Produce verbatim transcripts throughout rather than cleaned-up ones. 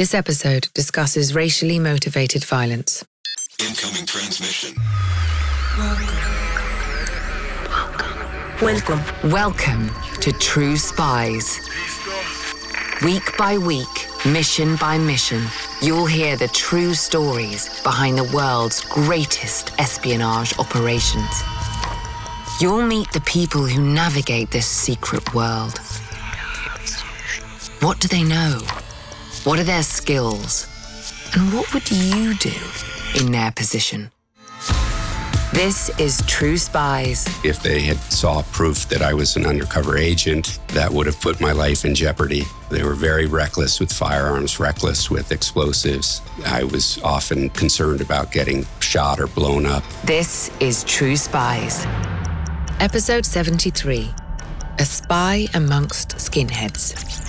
This episode discusses racially motivated violence. Incoming transmission. Welcome. Welcome. Welcome to True Spies. Week by week, mission by mission, you'll hear the true stories behind the world's greatest espionage operations. You'll meet the people who navigate this secret world. What do they know? What are their skills? And what would you do in their position? This is True Spies. If they had saw proof that I was an undercover agent, that would have put my life in jeopardy. They were very reckless with firearms, reckless with explosives. I was often concerned about getting shot or blown up. This is True Spies. Episode seventy-three, A Spy Amongst Skinheads.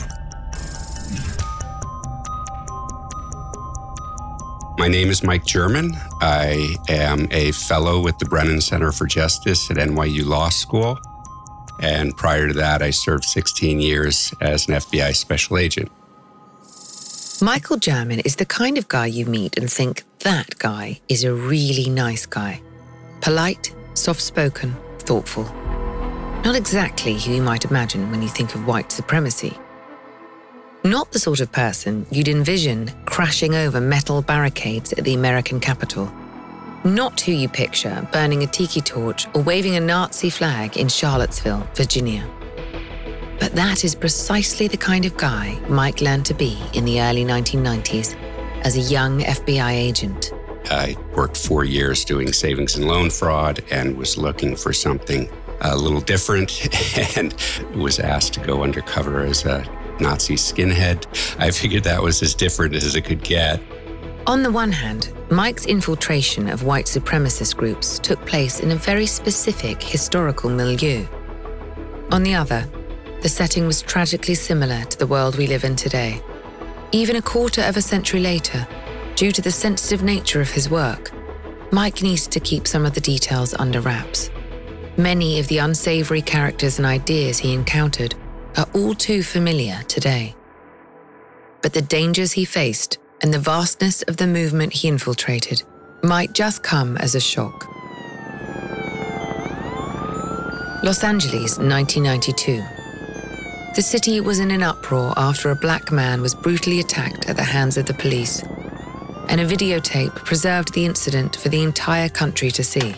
My name is Mike German. I am a fellow with the Brennan Center for Justice at N Y U Law School. And prior to that, I served sixteen years as an F B I special agent. Michael German is the kind of guy you meet and think, that guy is a really nice guy. Polite, soft-spoken, thoughtful. Not exactly who you might imagine when you think of white supremacy. Not the sort of person you'd envision crashing over metal barricades at the American Capitol. Not who you picture burning a tiki torch or waving a Nazi flag in Charlottesville, Virginia. But that is precisely the kind of guy Mike learned to be in the early nineteen nineties as a young F B I agent. I worked four years doing savings and loan fraud and was looking for something a little different and was asked to go undercover as a Nazi skinhead. I figured that was as different as it could get. On the one hand, Mike's infiltration of white supremacist groups took place in a very specific historical milieu. On the other, the setting was tragically similar to the world we live in today. Even a quarter of a century later, due to the sensitive nature of his work, Mike needs to keep some of the details under wraps. Many of the unsavory characters and ideas he encountered are all too familiar today. But the dangers he faced and the vastness of the movement he infiltrated might just come as a shock. Los Angeles, nineteen ninety-two. The city was in an uproar after a black man was brutally attacked at the hands of the police, and a videotape preserved the incident for the entire country to see.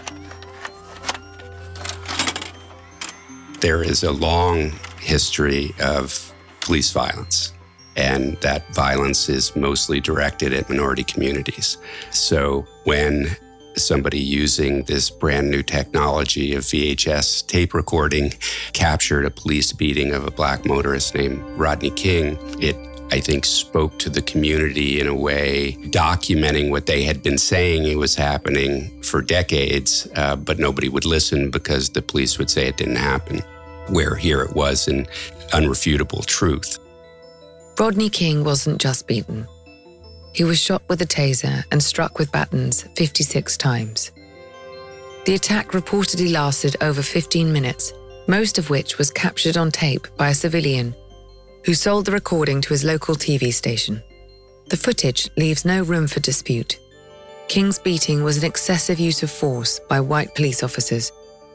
There is a long history of police violence, and that violence is mostly directed at minority communities. So when somebody using this brand new technology of V H S tape recording captured a police beating of a black motorist named Rodney King, it, I think, spoke to the community in a way, documenting what they had been saying it was happening for decades, uh, but nobody would listen because the police would say it didn't happen, where here it was an unrefutable truth. Rodney King wasn't just beaten. He was shot with a taser and struck with batons fifty-six times. The attack reportedly lasted over fifteen minutes, most of which was captured on tape by a civilian who sold the recording to his local T V station. The footage leaves no room for dispute. King's beating was an excessive use of force by white police officers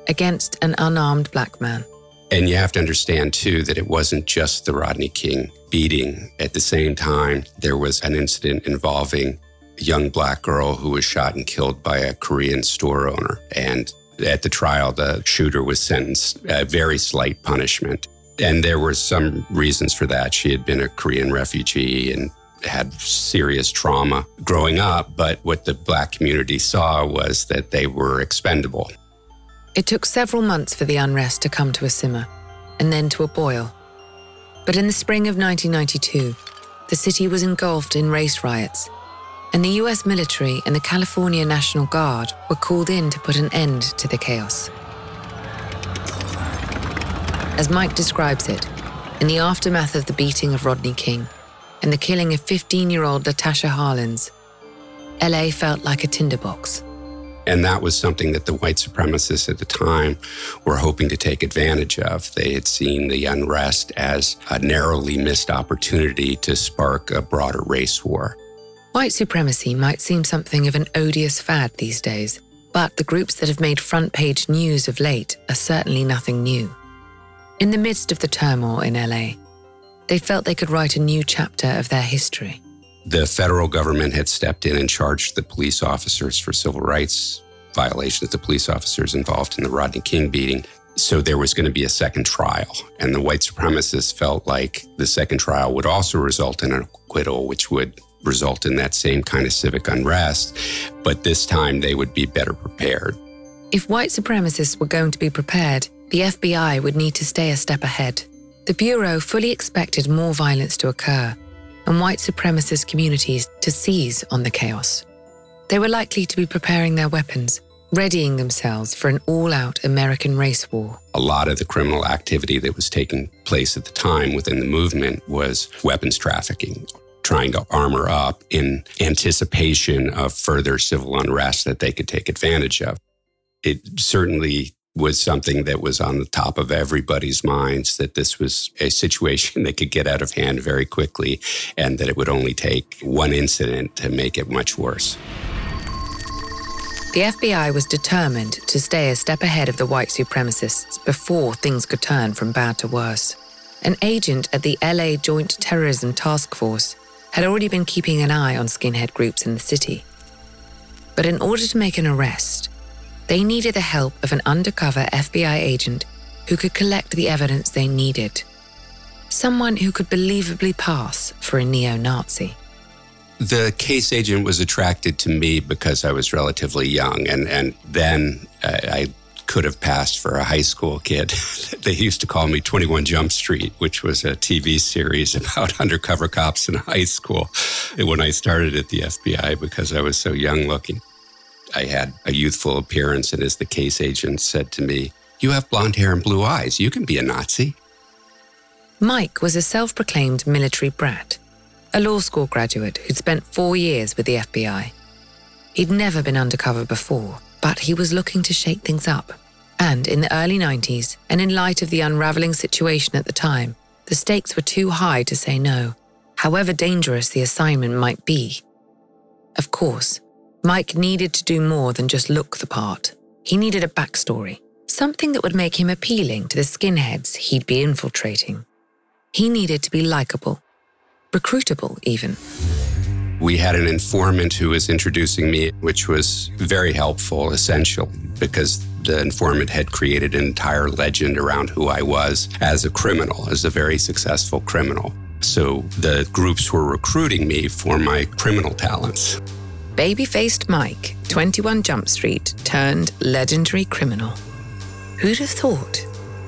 against an unarmed black man. And you have to understand, too, that it wasn't just the Rodney King beating. At the same time, there was an incident involving a young black girl who was shot and killed by a Korean store owner. And at the trial, the shooter was sentenced a very slight punishment. And there were some reasons for that. She had been a Korean refugee and had serious trauma growing up. But what the black community saw was that they were expendable. It took several months for the unrest to come to a simmer, and then to a boil. But in the spring of nineteen ninety-two, the city was engulfed in race riots, and the U S military and the California National Guard were called in to put an end to the chaos. As Mike describes it, in the aftermath of the beating of Rodney King and the killing of fifteen-year-old Latasha Harlins, L A felt like a tinderbox. And that was something that the white supremacists at the time were hoping to take advantage of. They had seen the unrest as a narrowly missed opportunity to spark a broader race war. White supremacy might seem something of an odious fad these days, but the groups that have made front-page news of late are certainly nothing new. In the midst of the turmoil in L A, they felt they could write a new chapter of their history. The federal government had stepped in and charged the police officers for civil rights violations, the police officers involved in the Rodney King beating. So there was going to be a second trial. And the white supremacists felt like the second trial would also result in an acquittal, which would result in that same kind of civic unrest. But this time they would be better prepared. If white supremacists were going to be prepared, the F B I would need to stay a step ahead. The Bureau fully expected more violence to occur and white supremacist communities to seize on the chaos. They were likely to be preparing their weapons, readying themselves for an all-out American race war. A lot of the criminal activity that was taking place at the time within the movement was weapons trafficking, trying to armor up in anticipation of further civil unrest that they could take advantage of. It certainly was something that was on the top of everybody's minds, that this was a situation that could get out of hand very quickly and that it would only take one incident to make it much worse. The F B I was determined to stay a step ahead of the white supremacists before things could turn from bad to worse. An agent at the L A Joint Terrorism Task Force had already been keeping an eye on skinhead groups in the city. But in order to make an arrest, they needed the help of an undercover F B I agent who could collect the evidence they needed. Someone who could believably pass for a neo-Nazi. The case agent was attracted to me because I was relatively young, and, and then I could have passed for a high school kid. They used to call me twenty-one Jump Street, which was a T V series about undercover cops in high school when I started at the F B I because I was so young looking. I had a youthful appearance, and as the case agent said to me, "You have blonde hair and blue eyes. You can be a Nazi." Mike was a self-proclaimed military brat, a law school graduate who'd spent four years with the F B I. He'd never been undercover before, but he was looking to shake things up. And in the early nineties, and in light of the unraveling situation at the time, the stakes were too high to say no, however dangerous the assignment might be. Of course, Mike needed to do more than just look the part. He needed a backstory, something that would make him appealing to the skinheads he'd be infiltrating. He needed to be likable, recruitable even. We had an informant who was introducing me, which was very helpful, essential, because the informant had created an entire legend around who I was as a criminal, as a very successful criminal. So the groups were recruiting me for my criminal talents. Baby-faced Mike, twenty-one Jump Street, turned legendary criminal. Who'd have thought?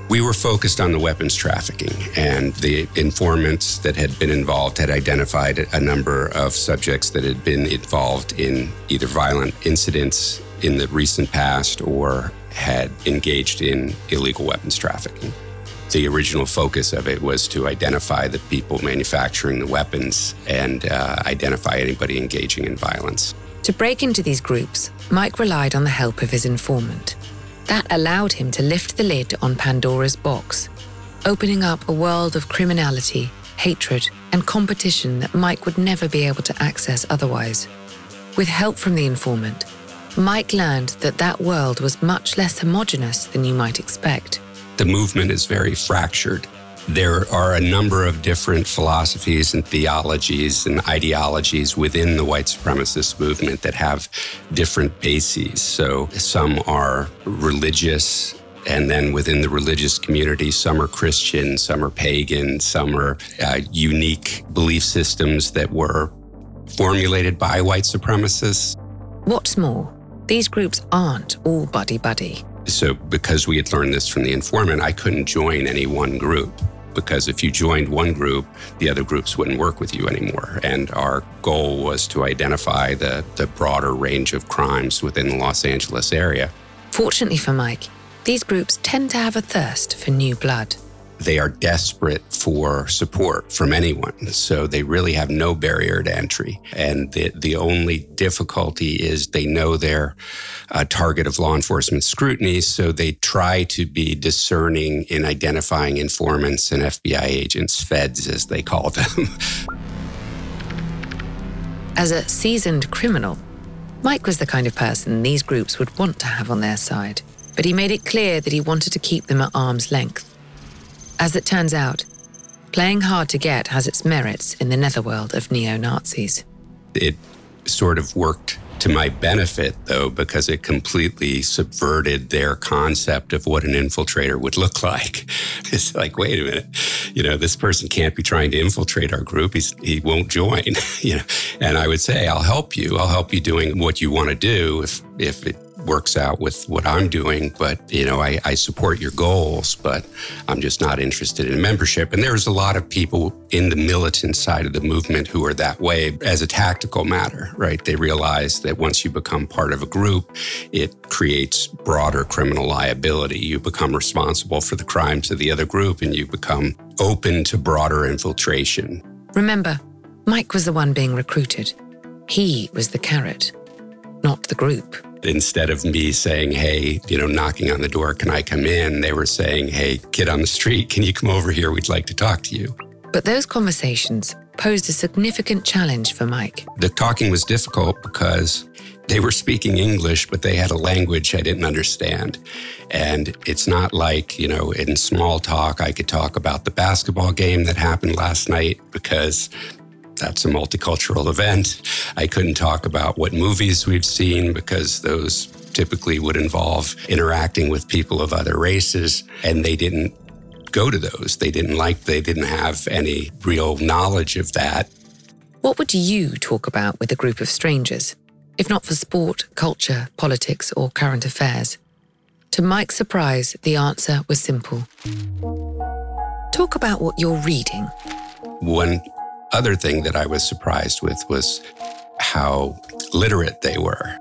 We were focused on the weapons trafficking, and the informants that had been involved had identified a number of subjects that had been involved in either violent incidents in the recent past or had engaged in illegal weapons trafficking. The original focus of it was to identify the people manufacturing the weapons and uh, identify anybody engaging in violence. To break into these groups, Mike relied on the help of his informant. That allowed him to lift the lid on Pandora's box, opening up a world of criminality, hatred, and competition that Mike would never be able to access otherwise. With help from the informant, Mike learned that that world was much less homogeneous than you might expect. The movement is very fractured. There are a number of different philosophies and theologies and ideologies within the white supremacist movement that have different bases. So some are religious, and then within the religious community, some are Christian, some are pagan, some are uh, unique belief systems that were formulated by white supremacists. What's more, these groups aren't all buddy-buddy. So because we had learned this from the informant, I couldn't join any one group, because if you joined one group, the other groups wouldn't work with you anymore. And our goal was to identify the, the broader range of crimes within the Los Angeles area. Fortunately for Mike, these groups tend to have a thirst for new blood. They are desperate for support from anyone. So they really have no barrier to entry. And the, the only difficulty is they know they're a target of law enforcement scrutiny. So they try to be discerning in identifying informants and F B I agents, feds as they call them. As a seasoned criminal, Mike was the kind of person these groups would want to have on their side, but he made it clear that he wanted to keep them at arm's length. As it turns out, playing hard to get has its merits in the netherworld of neo-Nazis. It sort of worked to my benefit, though, because it completely subverted their concept of what an infiltrator would look like. It's like, wait a minute, you know, this person can't be trying to infiltrate our group. He's, he won't join, you know. And I would say, I'll help you. I'll help you doing what you want to do if if it works out with what I'm doing. But, you know, I, I support your goals, but I'm just not interested in membership. And there's a lot of people in the militant side of the movement who are that way as a tactical matter, right? They realize that once you become part of a group, it creates broader criminal liability. You become responsible for the crimes of the other group and you become open to broader infiltration. Remember, Mike was the one being recruited. He was the carrot, not the group. Instead of me saying, hey, you know, knocking on the door, can I come in? They were saying, hey, kid on the street, can you come over here? We'd like to talk to you. But those conversations posed a significant challenge for Mike. The talking was difficult because they were speaking English, but they had a language I didn't understand. And it's not like, you know, in small talk, I could talk about the basketball game that happened last night because that's a multicultural event. I couldn't talk about what movies we've seen because those typically would involve interacting with people of other races. And they didn't go to those. They didn't like, they didn't have any real knowledge of that. What would you talk about with a group of strangers, if not for sport, culture, politics, or current affairs? To Mike's surprise, the answer was simple. Talk about what you're reading. One other thing that I was surprised with was how literate they were.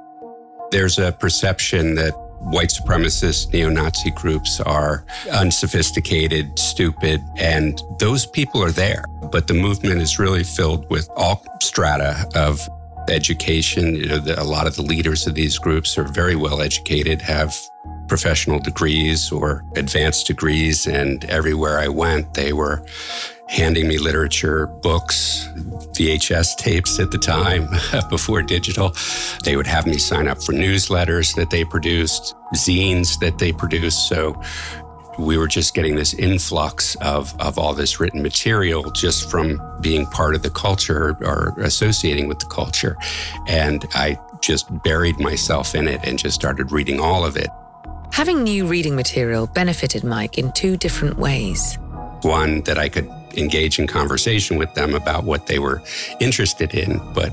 There's a perception that white supremacist neo-Nazi groups are unsophisticated, stupid, and those people are there. But the movement is really filled with all strata of education. You know, the, a lot of the leaders of these groups are very well educated, have professional degrees or advanced degrees, and everywhere I went, they were handing me literature, books, V H S tapes at the time, before digital. They would have me sign up for newsletters that they produced, zines that they produced. So we were just getting this influx of, of all this written material just from being part of the culture or associating with the culture. And I just buried myself in it and just started reading all of it. Having new reading material benefited Mike in two different ways. One, that I could engage in conversation with them about what they were interested in, but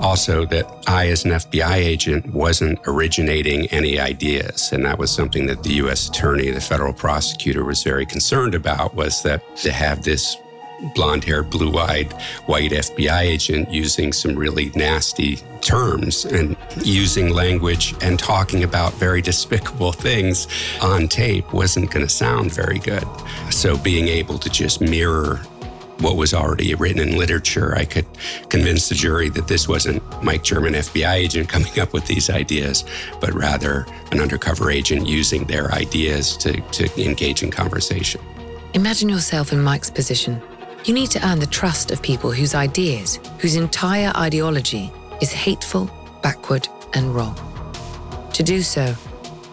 also that I, as an F B I agent, wasn't originating any ideas. And that was something that the U S attorney, the federal prosecutor, was very concerned about, was that to have this blonde-haired, blue-eyed, white F B I agent using some really nasty terms and using language and talking about very despicable things on tape wasn't going to sound very good. So being able to just mirror what was already written in literature, I could convince the jury that this wasn't Mike German, F B I agent, coming up with these ideas, but rather an undercover agent using their ideas to, to engage in conversation. Imagine yourself in Mike's position. You need to earn the trust of people whose ideas, whose entire ideology is hateful, backward, and wrong. To do so,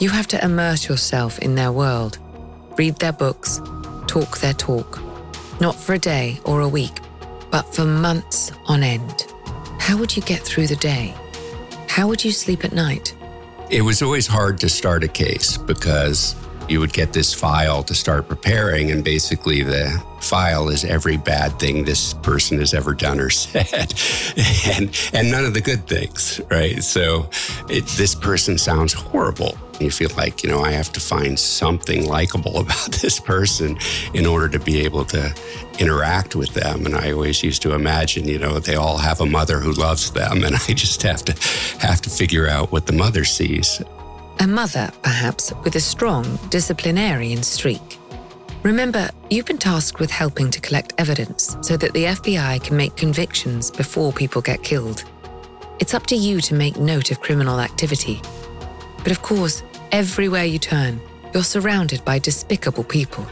you have to immerse yourself in their world, read their books, talk their talk, not for a day or a week, but for months on end. How would you get through the day? How would you sleep at night? It was always hard to start a case because you would get this file to start preparing, and basically the file is every bad thing this person has ever done or said, and and none of the good things, right? So it, this person sounds horrible. You feel like, you know, I have to find something likable about this person in order to be able to interact with them. And I always used to imagine, you know, they all have a mother who loves them, and I just have to have to figure out what the mother sees. A mother, perhaps, with a strong disciplinarian streak. Remember, you've been tasked with helping to collect evidence so that the F B I can make convictions before people get killed. It's up to you to make note of criminal activity. But of course, everywhere you turn, you're surrounded by despicable people.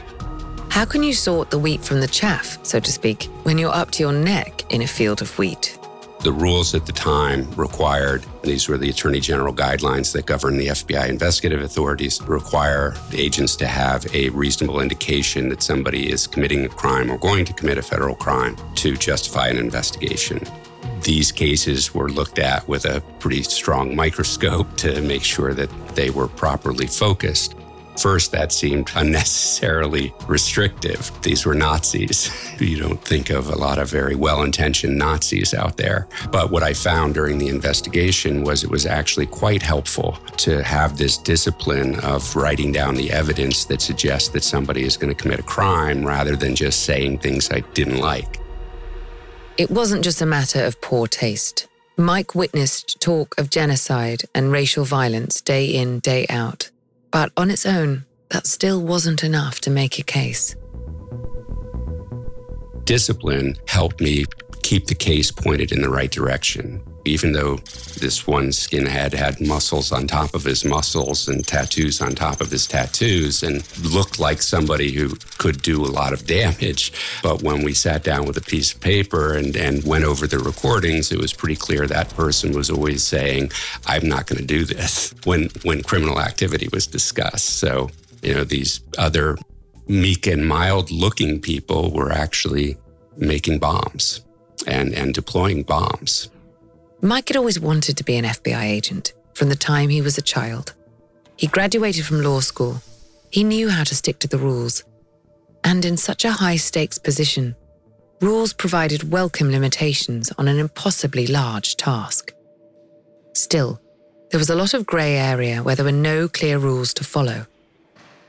How can you sort the wheat from the chaff, so to speak, when you're up to your neck in a field of wheat? The rules at the time required, these were the Attorney General guidelines that govern the F B I investigative authorities, require the agents to have a reasonable indication that somebody is committing a crime or going to commit a federal crime to justify an investigation. These cases were looked at with a pretty strong microscope to make sure that they were properly focused. First, that seemed unnecessarily restrictive. These were Nazis. You don't think of a lot of very well-intentioned Nazis out there. But what I found during the investigation was it was actually quite helpful to have this discipline of writing down the evidence that suggests that somebody is going to commit a crime rather than just saying things I didn't like. It wasn't just a matter of poor taste. Mike witnessed talk of genocide and racial violence day in, day out. But on its own, that still wasn't enough to make a case. Discipline helped me keep the case pointed in the right direction. Even though this one skinhead had muscles on top of his muscles and tattoos on top of his tattoos and looked like somebody who could do a lot of damage. But when we sat down with a piece of paper and, and went over the recordings, it was pretty clear that person was always saying, I'm not going to do this, when, when criminal activity was discussed. So, you know, these other meek and mild-looking people were actually making bombs and, and deploying bombs. Mike had always wanted to be an F B I agent from the time he was a child. He graduated from law school. He knew how to stick to the rules. And in such a high-stakes position, rules provided welcome limitations on an impossibly large task. Still, there was a lot of grey area where there were no clear rules to follow.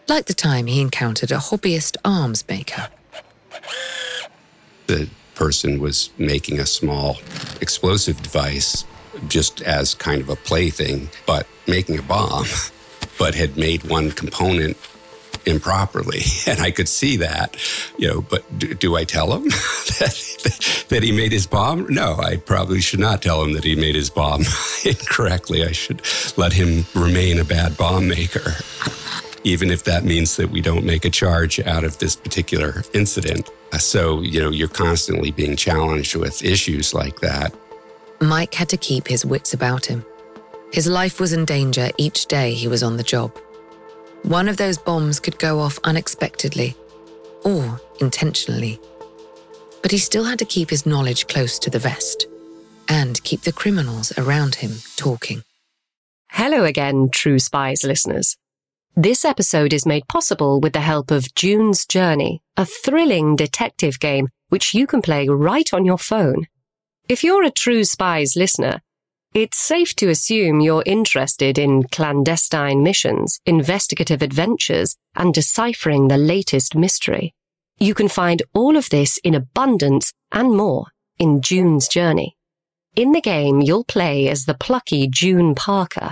Like the time he encountered a hobbyist arms maker. The person was making a small explosive device just as kind of a plaything, but making a bomb, but had made one component improperly. And I could see that, you know, but do, do I tell him that, that he made his bomb? No, I probably should not tell him that he made his bomb incorrectly. I should let him remain a bad bomb maker, even if that means that we don't make a charge out of this particular incident. So, you know, you're constantly being challenged with issues like that. Mike had to keep his wits about him. His life was in danger each day he was on the job. One of those bombs could go off unexpectedly or intentionally. But he still had to keep his knowledge close to the vest and keep the criminals around him talking. Hello again, True Spies listeners. This episode is made possible with the help of June's Journey, a thrilling detective game which you can play right on your phone. If you're a True Spies listener, it's safe to assume you're interested in clandestine missions, investigative adventures, and deciphering the latest mystery. You can find all of this in abundance and more in June's Journey. In the game, you'll play as the plucky June Parker,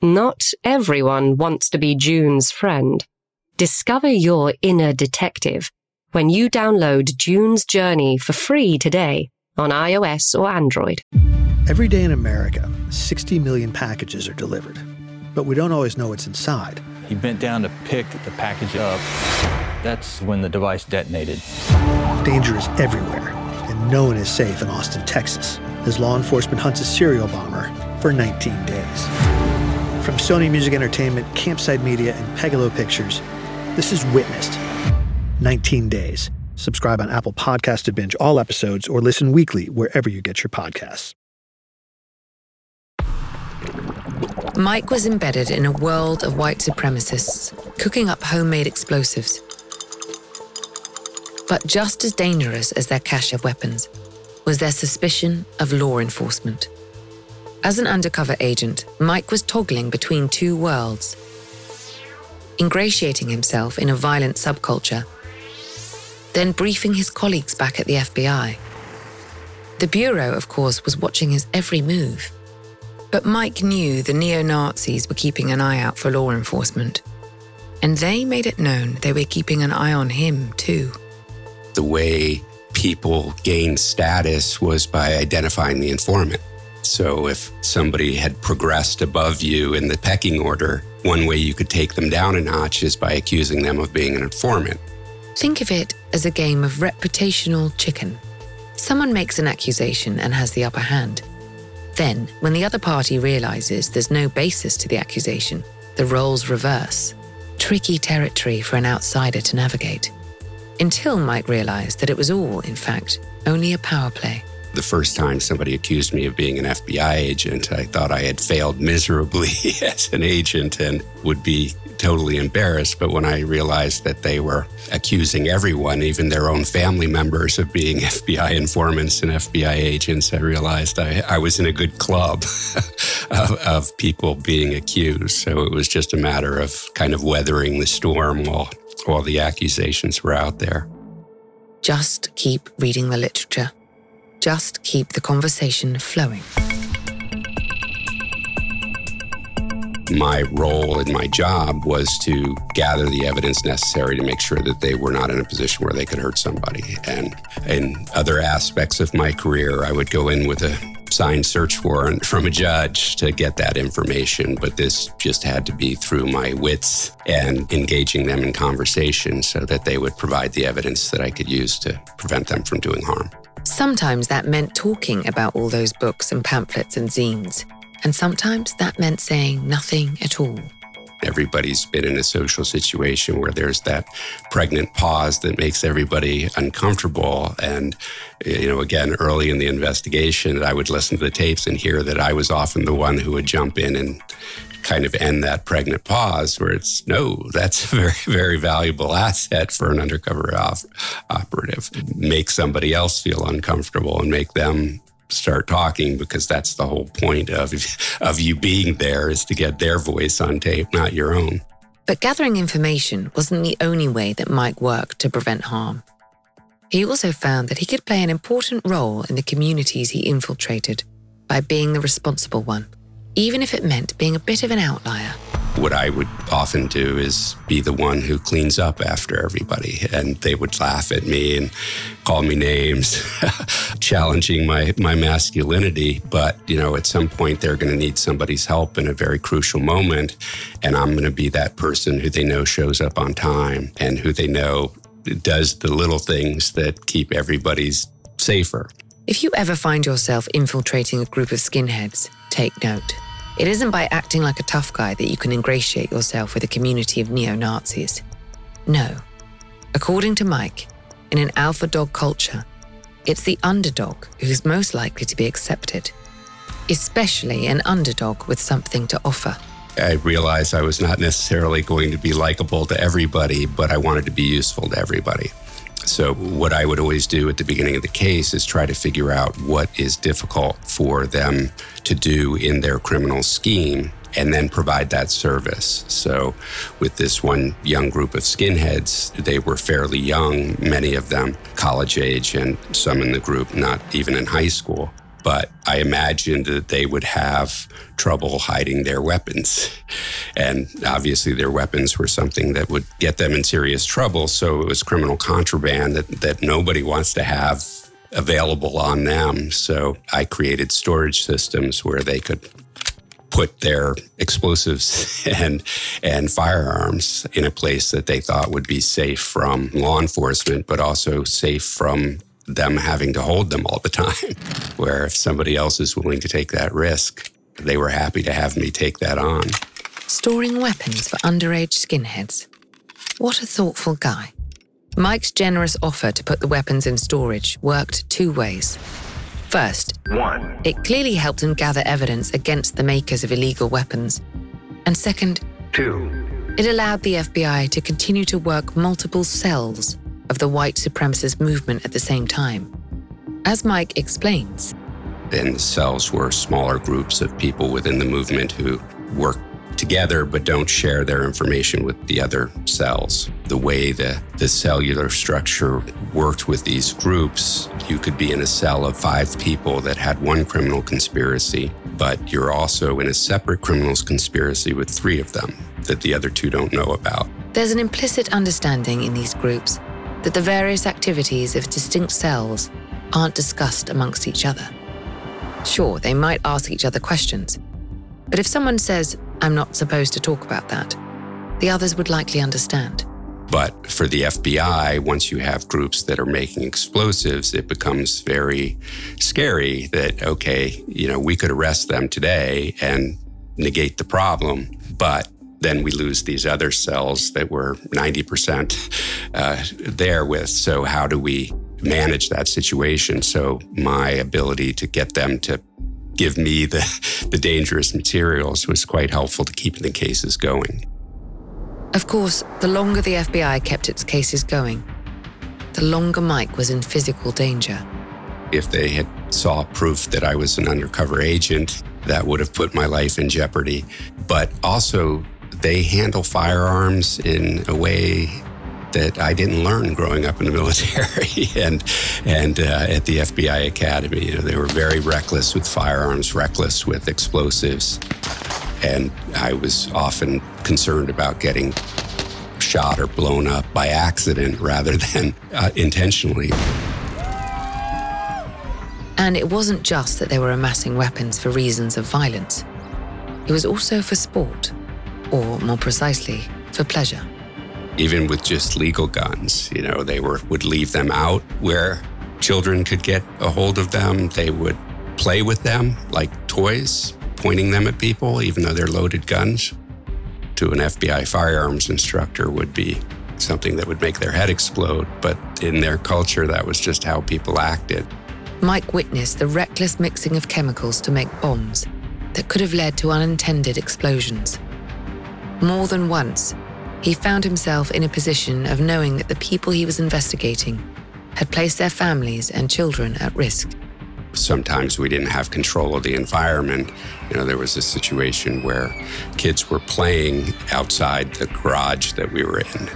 Not everyone wants to be June's friend. Discover your inner detective when you download June's Journey for free today on iOS or Android. Every day in America, sixty million packages are delivered, but we don't always know what's inside. He bent down to pick the package up. That's when the device detonated. Danger is everywhere, and no one is safe in Austin, Texas, as law enforcement hunts a serial bomber for nineteen days. From Sony Music Entertainment, Campside Media, and Pegalo Pictures, this is Witnessed. nineteen days. Subscribe on Apple Podcasts to binge all episodes or listen weekly wherever you get your podcasts. Mike was embedded in a world of white supremacists, cooking up homemade explosives. But just as dangerous as their cache of weapons was their suspicion of law enforcement. As an undercover agent, Mike was toggling between two worlds, ingratiating himself in a violent subculture, then briefing his colleagues back at the F B I. The Bureau, of course, was watching his every move. But Mike knew the neo-Nazis were keeping an eye out for law enforcement. And they made it known they were keeping an eye on him, too. The way people gained status was by identifying the informant. So if somebody had progressed above you in the pecking order, one way you could take them down a notch is by accusing them of being an informant. Think of it as a game of reputational chicken. Someone makes an accusation and has the upper hand. Then, when the other party realizes there's no basis to the accusation, the roles reverse. Tricky territory for an outsider to navigate. Until Mike realized that it was all, in fact, only a power play. The first time somebody accused me of being an F B I agent, I thought I had failed miserably as an agent and would be totally embarrassed. But when I realized that they were accusing everyone, even their own family members, of being F B I informants and F B I agents, I realized I, I was in a good club of, of people being accused. So it was just a matter of kind of weathering the storm while, while the accusations were out there. Just keep reading the literature. Just keep the conversation flowing. My role in my job was to gather the evidence necessary to make sure that they were not in a position where they could hurt somebody. And in other aspects of my career, I would go in with a signed search warrant from a judge to get that information. But this just had to be through my wits and engaging them in conversation so that they would provide the evidence that I could use to prevent them from doing harm. Sometimes that meant talking about all those books and pamphlets and zines. And sometimes that meant saying nothing at all. Everybody's been in a social situation where there's that pregnant pause that makes everybody uncomfortable. And, you know, again, early in the investigation, I would listen to the tapes and hear that I was often the one who would jump in and kind of end that pregnant pause where it's, no, that's a very, very valuable asset for an undercover op- operative. Make somebody else feel uncomfortable and make them start talking, because that's the whole point of, of you being there, is to get their voice on tape, not your own. But gathering information wasn't the only way that Mike worked to prevent harm. He also found that he could play an important role in the communities he infiltrated by being the responsible one, even if it meant being a bit of an outlier. What I would often do is be the one who cleans up after everybody. And they would laugh at me and call me names, challenging my, my masculinity. But, you know, at some point, they're going to need somebody's help in a very crucial moment. And I'm going to be that person who they know shows up on time and who they know does the little things that keep everybody's safer. If you ever find yourself infiltrating a group of skinheads, take note. It isn't by acting like a tough guy that you can ingratiate yourself with a community of neo-Nazis. No. According to Mike, in an alpha dog culture, it's the underdog who's most likely to be accepted, especially an underdog with something to offer. I realized I was not necessarily going to be likable to everybody, but I wanted to be useful to everybody. So what I would always do at the beginning of the case is try to figure out what is difficult for them to do in their criminal scheme and then provide that service. So with this one young group of skinheads, they were fairly young, many of them college age and some in the group not even in high school. But I imagined that they would have trouble hiding their weapons. And obviously their weapons were something that would get them in serious trouble. So it was criminal contraband that, that nobody wants to have available on them. So I created storage systems where they could put their explosives and and firearms in a place that they thought would be safe from law enforcement, but also safe from them having to hold them all the time, where if somebody else is willing to take that risk, they were happy to have me take that on. Storing weapons for underage skinheads. What a thoughtful guy. Mike's generous offer to put the weapons in storage worked two ways. First, one, it clearly helped him gather evidence against the makers of illegal weapons. And second, two, it allowed the F B I to continue to work multiple cells of the white supremacist movement at the same time. As Mike explains, then the cells were smaller groups of people within the movement who work together but don't share their information with the other cells. The way the, the cellular structure worked with these groups, you could be in a cell of five people that had one criminal conspiracy, but you're also in a separate criminals conspiracy with three of them that the other two don't know about. There's an implicit understanding in these groups that the various activities of distinct cells aren't discussed amongst each other. Sure, they might ask each other questions, but if someone says, I'm not supposed to talk about that, the others would likely understand. But for the F B I, once you have groups that are making explosives, it becomes very scary that, okay, you know, we could arrest them today and negate the problem, but then we lose these other cells that we're ninety percent uh, there with. So how do we manage that situation? So my ability to get them to give me the, the dangerous materials was quite helpful to keep the cases going. Of course, the longer the F B I kept its cases going, the longer Mike was in physical danger. If they had saw proof that I was an undercover agent, that would have put my life in jeopardy. But also, they handle firearms in a way that I didn't learn growing up in the military and and uh, at the F B I Academy. You know, they were very reckless with firearms, reckless with explosives. And I was often concerned about getting shot or blown up by accident rather than uh, intentionally. And it wasn't just that they were amassing weapons for reasons of violence. It was also for sport, or more precisely, for pleasure. Even with just legal guns, you know, they were would leave them out where children could get a hold of them. They would play with them like toys, pointing them at people, even though they're loaded guns. To an F B I firearms instructor would be something that would make their head explode, but in their culture, that was just how people acted. Mike witnessed the reckless mixing of chemicals to make bombs that could have led to unintended explosions. More than once, he found himself in a position of knowing that the people he was investigating had placed their families and children at risk. Sometimes we didn't have control of the environment. You know, there was a situation where kids were playing outside the garage that we were in.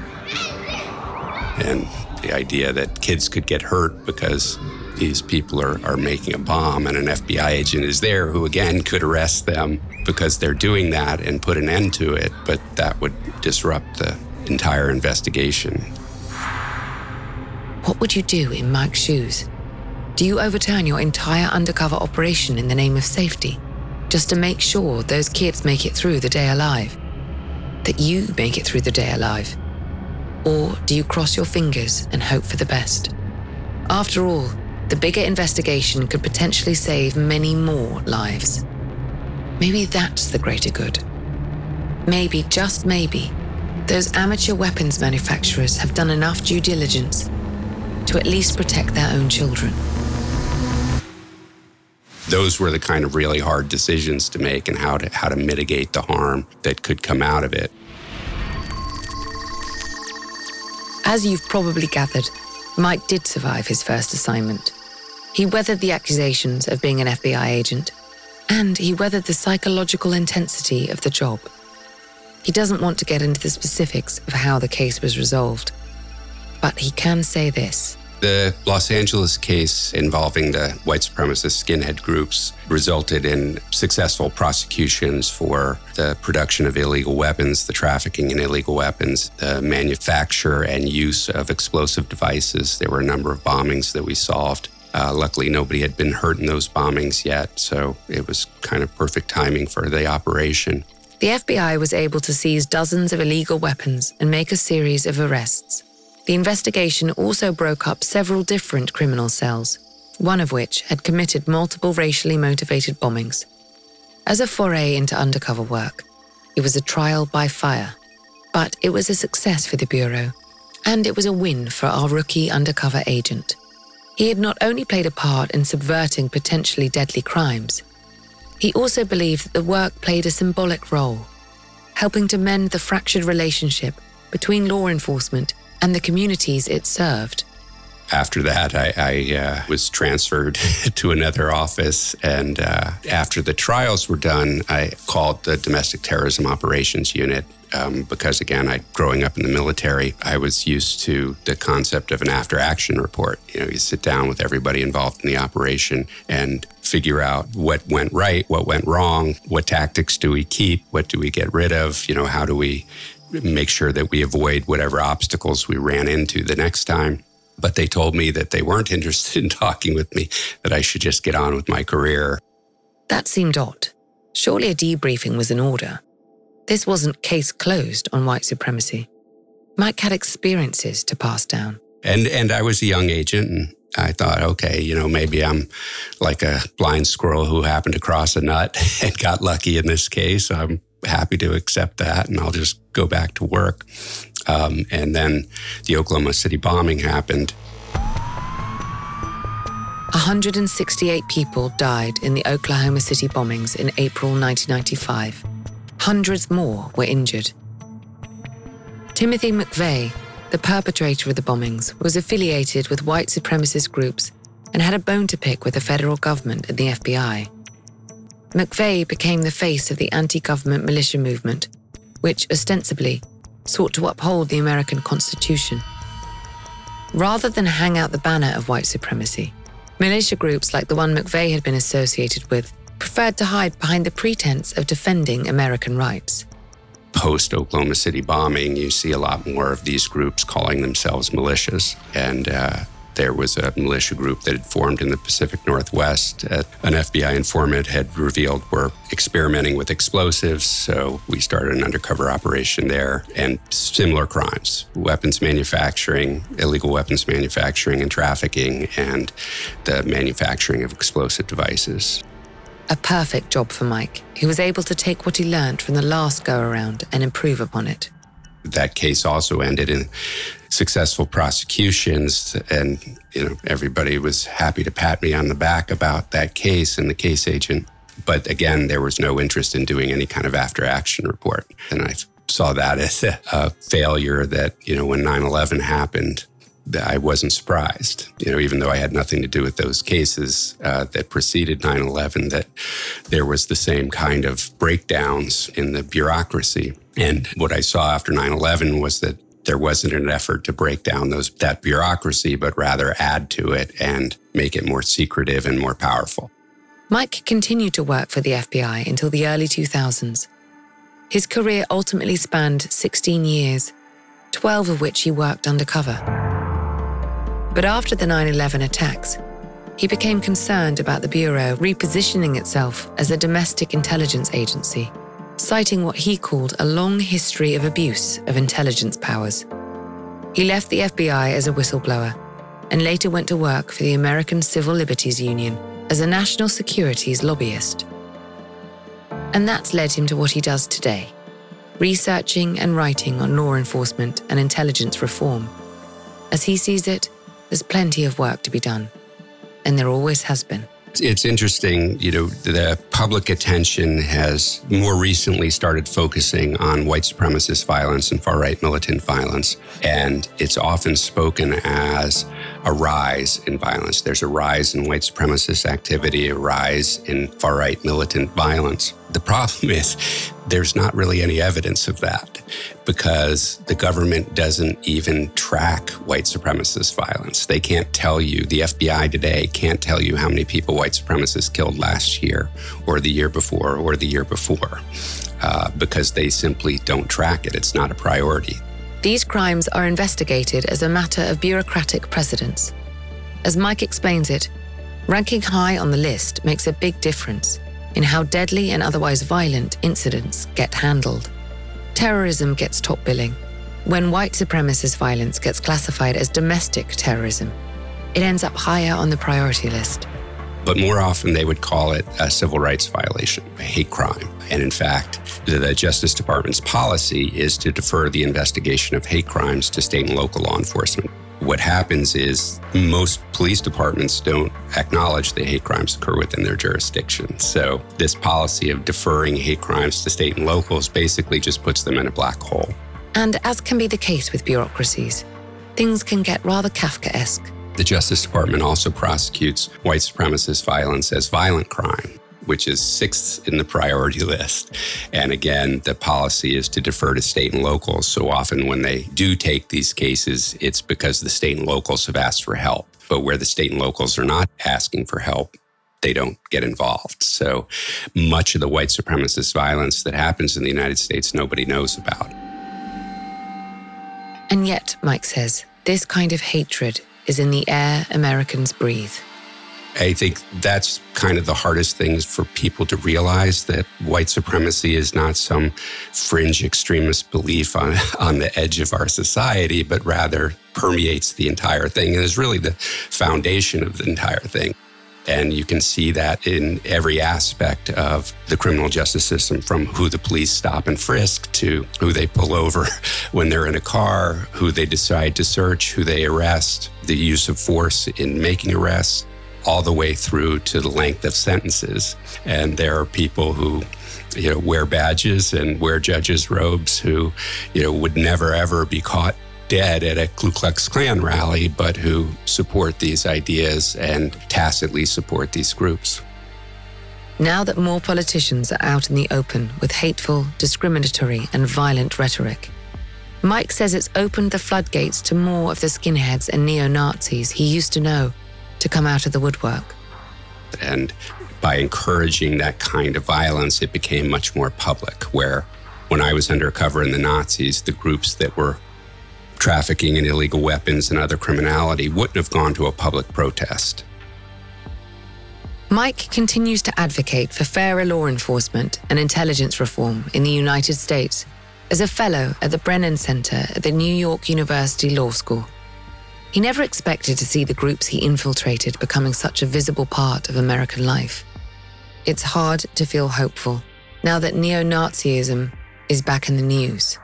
And the idea that kids could get hurt because these people are, are making a bomb and an F B I agent is there who, again, could arrest them because they're doing that and put an end to it, but that would disrupt the entire investigation. What would you do in Mike's shoes? Do you overturn your entire undercover operation in the name of safety, just to make sure those kids make it through the day alive, that you make it through the day alive? Or do you cross your fingers and hope for the best? After all, the bigger investigation could potentially save many more lives. Maybe that's the greater good. Maybe, just maybe, those amateur weapons manufacturers have done enough due diligence to at least protect their own children. Those were the kind of really hard decisions to make and how to, how to mitigate the harm that could come out of it. As you've probably gathered, Mike did survive his first assignment. He weathered the accusations of being an F B I agent, and he weathered the psychological intensity of the job. He doesn't want to get into the specifics of how the case was resolved, but he can say this. The Los Angeles case involving the white supremacist skinhead groups resulted in successful prosecutions for the production of illegal weapons, the trafficking in illegal weapons, the manufacture and use of explosive devices. There were a number of bombings that we solved. Uh, luckily, nobody had been hurt in those bombings yet, so it was kind of perfect timing for the operation. The F B I was able to seize dozens of illegal weapons and make a series of arrests. The investigation also broke up several different criminal cells, one of which had committed multiple racially motivated bombings. As a foray into undercover work, it was a trial by fire, but it was a success for the Bureau, and it was a win for our rookie undercover agent. He had not only played a part in subverting potentially deadly crimes, he also believed that the work played a symbolic role, helping to mend the fractured relationship between law enforcement and the communities it served. After that, I, I uh, was transferred to another office. And uh, after the trials were done, I called the Domestic Terrorism Operations Unit um, because, again, I growing up in the military, I was used to the concept of an after-action report. You know, you sit down with everybody involved in the operation and figure out what went right, what went wrong, what tactics do we keep, what do we get rid of, you know, how do we make sure that we avoid whatever obstacles we ran into the next time. But they told me that they weren't interested in talking with me, that I should just get on with my career. That seemed odd. Surely a debriefing was in order. This wasn't case closed on white supremacy. Mike had experiences to pass down. And and I was a young agent, and I thought, okay, you know, maybe I'm like a blind squirrel who happened to cross a nut and got lucky in this case. I'm happy to accept that, and I'll just go back to work. Um, and then the Oklahoma City bombing happened. one hundred sixty-eight people died in the Oklahoma City bombings in April nineteen ninety-five. Hundreds more were injured. Timothy McVeigh, the perpetrator of the bombings, was affiliated with white supremacist groups and had a bone to pick with the federal government and the F B I. McVeigh became the face of the anti-government militia movement, which ostensibly sought to uphold the American Constitution. Rather than hang out the banner of white supremacy, militia groups like the one McVeigh had been associated with preferred to hide behind the pretense of defending American rights. Post-Oklahoma City bombing, you see a lot more of these groups calling themselves militias. And uh, there was a militia group that had formed in the Pacific Northwest. Uh, an F B I informant had revealed we're experimenting with explosives, so we started an undercover operation there. And similar crimes, weapons manufacturing, illegal weapons manufacturing and trafficking, and the manufacturing of explosive devices. A perfect job for Mike, who was able to take what he learned from the last go-around and improve upon it. That case also ended in successful prosecutions, and you know everybody was happy to pat me on the back about that case and the case agent. But again, there was no interest in doing any kind of after-action report. And I saw that as a, a failure that, you know, when nine eleven happened, I wasn't surprised, you know, even though I had nothing to do with those cases uh, that preceded nine eleven, that there was the same kind of breakdowns in the bureaucracy. And what I saw after nine eleven was that there wasn't an effort to break down those that bureaucracy, but rather add to it and make it more secretive and more powerful. Mike continued to work for the F B I until the early two thousands. His career ultimately spanned sixteen years, twelve of which he worked undercover. But after the nine eleven attacks, he became concerned about the Bureau repositioning itself as a domestic intelligence agency, citing what he called a long history of abuse of intelligence powers. He left the F B I as a whistleblower and later went to work for the American Civil Liberties Union as a national securities lobbyist. And that's led him to what he does today, researching and writing on law enforcement and intelligence reform. As he sees it, there's plenty of work to be done, and there always has been. It's interesting, you know, the public attention has more recently started focusing on white supremacist violence and far-right militant violence, and it's often spoken as a rise in violence. There's a rise in white supremacist activity, a rise in far-right militant violence. The problem is there's not really any evidence of that because the government doesn't even track white supremacist violence. They can't tell you, the F B I today can't tell you how many people white supremacists killed last year or the year before or the year before uh, because they simply don't track it. It's not a priority. These crimes are investigated as a matter of bureaucratic precedence. As Mike explains it, ranking high on the list makes a big difference in how deadly and otherwise violent incidents get handled. Terrorism gets top billing. When white supremacist violence gets classified as domestic terrorism, it ends up higher on the priority list. But more often they would call it a civil rights violation, a hate crime. And in fact, the Justice Department's policy is to defer the investigation of hate crimes to state and local law enforcement. What happens is most police departments don't acknowledge that hate crimes occur within their jurisdiction. So this policy of deferring hate crimes to state and locals basically just puts them in a black hole. And as can be the case with bureaucracies, things can get rather Kafkaesque. The Justice Department also prosecutes white supremacist violence as violent crime, which is sixth in the priority list. And again, the policy is to defer to state and locals. So often when they do take these cases, it's because the state and locals have asked for help. But where the state and locals are not asking for help, they don't get involved. So much of the white supremacist violence that happens in the United States, nobody knows about. And yet, Mike says, this kind of hatred is in the air Americans breathe. I think that's kind of the hardest thing for people to realize, that white supremacy is not some fringe extremist belief on, on the edge of our society, but rather permeates the entire thing and is really the foundation of the entire thing. And you can see that in every aspect of the criminal justice system, from who the police stop and frisk to who they pull over when they're in a car, who they decide to search, who they arrest, the use of force in making arrests, all the way through to the length of sentences. And there are people who, you know, wear badges and wear judges' robes who, you know, would never, ever be caught dead at a Ku Klux Klan rally, but who support these ideas and tacitly support these groups. Now that more politicians are out in the open with hateful, discriminatory, and violent rhetoric, Mike says it's opened the floodgates to more of the skinheads and neo-Nazis he used to know to come out of the woodwork. And by encouraging that kind of violence, it became much more public, where when I was undercover in the Nazis, the groups that were trafficking in illegal weapons and other criminality wouldn't have gone to a public protest. Mike continues to advocate for fairer law enforcement and intelligence reform in the United States as a fellow at the Brennan Center at the New York University Law School. He never expected to see the groups he infiltrated becoming such a visible part of American life. It's hard to feel hopeful now that neo-Nazism is back in the news.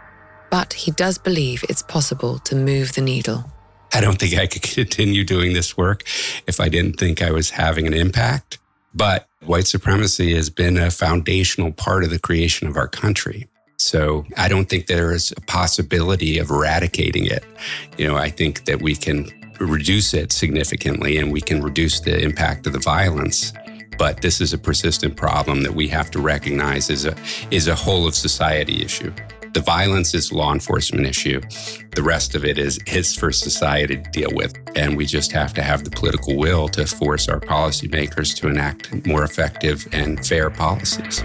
But he does believe it's possible to move the needle. I don't think I could continue doing this work if I didn't think I was having an impact. But white supremacy has been a foundational part of the creation of our country. So I don't think there is a possibility of eradicating it. You know, I think that we can reduce it significantly and we can reduce the impact of the violence. But this is a persistent problem that we have to recognize is a, is a whole of society issue. The violence is a law enforcement issue. The rest of it is it's for society to deal with. And we just have to have the political will to force our policymakers to enact more effective and fair policies.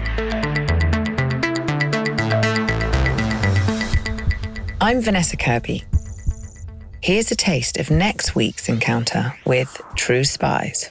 I'm Vanessa Kirby. Here's a taste of next week's encounter with True Spies.